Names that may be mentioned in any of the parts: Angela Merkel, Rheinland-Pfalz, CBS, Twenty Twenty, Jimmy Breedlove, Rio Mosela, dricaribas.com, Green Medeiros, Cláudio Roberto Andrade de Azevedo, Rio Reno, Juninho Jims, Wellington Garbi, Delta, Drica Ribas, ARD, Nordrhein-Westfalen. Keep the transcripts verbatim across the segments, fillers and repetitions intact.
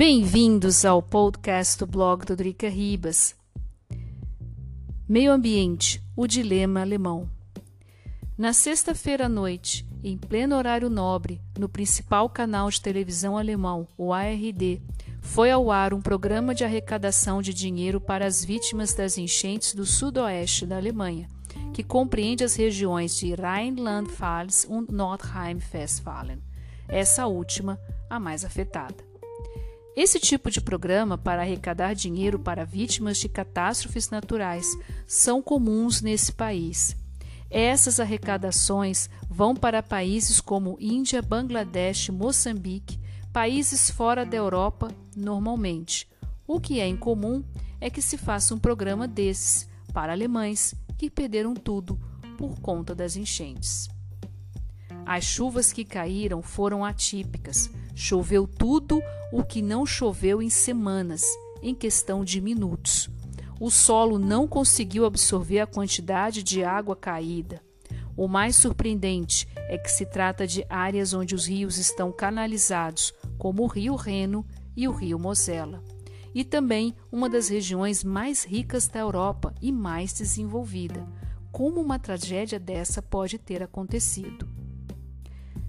Bem-vindos ao podcast do blog do Drica Ribas. Meio ambiente, o dilema alemão. Na sexta-feira à noite, em pleno horário nobre, no principal canal de televisão alemão, o A R D, foi ao ar um programa de arrecadação de dinheiro para as vítimas das enchentes do sudoeste da Alemanha, que compreende as regiões de Rheinland-Pfalz e Nordrhein-Westfalen, essa última a mais afetada. Esse tipo de programa para arrecadar dinheiro para vítimas de catástrofes naturais são comuns nesse país. Essas arrecadações vão para países como Índia, Bangladesh, Moçambique, países fora da Europa normalmente. O que é incomum é que se faça um programa desses para alemães que perderam tudo por conta das enchentes. As chuvas que caíram foram atípicas. Choveu tudo o que não choveu em semanas, em questão de minutos. O solo não conseguiu absorver a quantidade de água caída. O mais surpreendente é que se trata de áreas onde os rios estão canalizados, como o Rio Reno e o Rio Mosela, e também uma das regiões mais ricas da Europa e mais desenvolvida. Como uma tragédia dessa pode ter acontecido?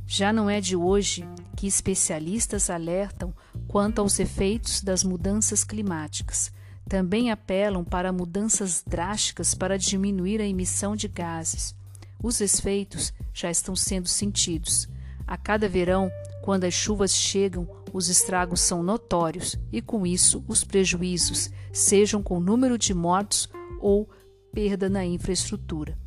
Já não é de hoje que especialistas alertam quanto aos efeitos das mudanças climáticas. Também apelam para mudanças drásticas para diminuir a emissão de gases. Os efeitos já estão sendo sentidos. A cada verão, quando as chuvas chegam, os estragos são notórios e, com isso, os prejuízos, sejam com número de mortos ou perda na infraestrutura.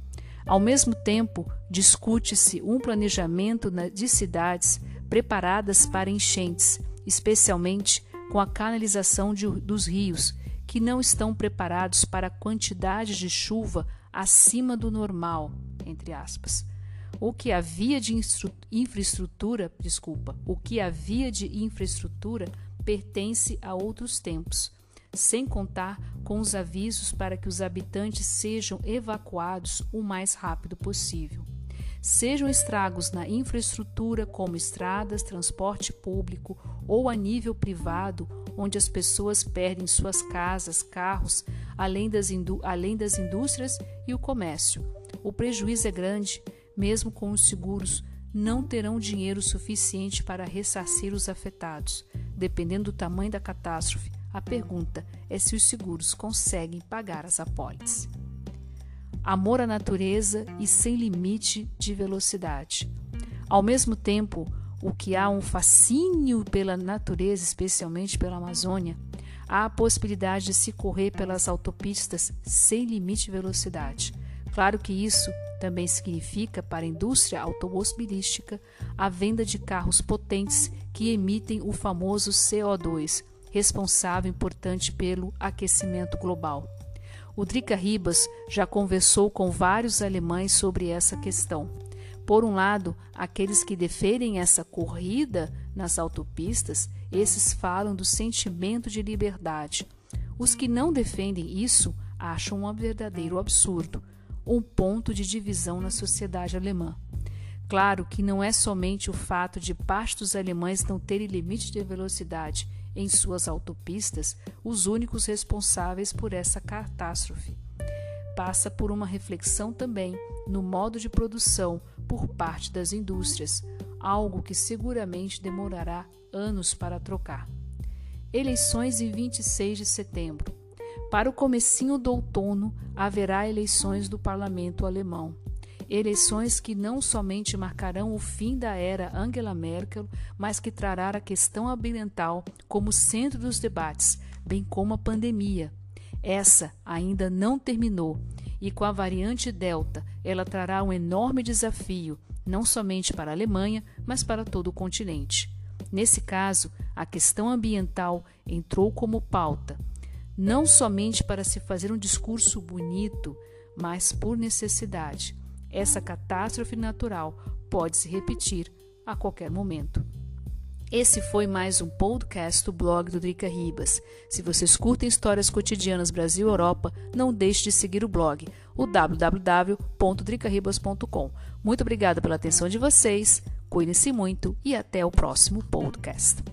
Ao mesmo tempo, discute-se um planejamento de cidades preparadas para enchentes, especialmente com a canalização de, dos rios, que não estão preparados para a quantidade de chuva acima do normal, entre aspas. O que havia de infraestrutura, desculpa, o que havia de infraestrutura pertence a outros tempos, sem contar com os avisos para que os habitantes sejam evacuados o mais rápido possível. Sejam estragos na infraestrutura, como estradas, transporte público ou a nível privado, onde as pessoas perdem suas casas, carros, além das, indú- além das indústrias e o comércio. O prejuízo é grande, mesmo com os seguros, não terão dinheiro suficiente para ressarcir os afetados. Dependendo do tamanho da catástrofe, a pergunta é se os seguros conseguem pagar as apólices. Amor à natureza e sem limite de velocidade. Ao mesmo tempo, o que há um fascínio pela natureza, especialmente pela Amazônia, há a possibilidade de se correr pelas autopistas sem limite de velocidade. Claro que isso também significa para a indústria automobilística a venda de carros potentes que emitem o famoso C O dois, responsável importante pelo aquecimento global. O Drica Ribas já conversou com vários alemães sobre essa questão. Por um lado, aqueles que defendem essa corrida nas autopistas, esses falam do sentimento de liberdade. Os que não defendem isso acham um verdadeiro absurdo, um ponto de divisão na sociedade alemã. Claro que não é somente o fato de parte dos alemães não terem limite de velocidade em suas autopistas os únicos responsáveis por essa catástrofe. Passa por uma reflexão também no modo de produção por parte das indústrias, algo que seguramente demorará anos para trocar. Eleições em vinte e seis de setembro. Para o comecinho do outono, haverá eleições do parlamento alemão. Eleições que não somente marcarão o fim da era Angela Merkel, mas que trará a questão ambiental como centro dos debates, bem como a pandemia. Essa ainda não terminou e com a variante Delta, ela trará um enorme desafio, não somente para a Alemanha, mas para todo o continente. Nesse caso, a questão ambiental entrou como pauta, não somente para se fazer um discurso bonito, mas por necessidade. Essa catástrofe natural pode se repetir a qualquer momento. Esse foi mais um podcast do blog do Drica Ribas. Se vocês curtem histórias cotidianas Brasil e Europa, não deixe de seguir o blog, o w w w ponto drica ribas ponto com. Muito obrigada pela atenção de vocês, cuidem-se muito e até o próximo podcast.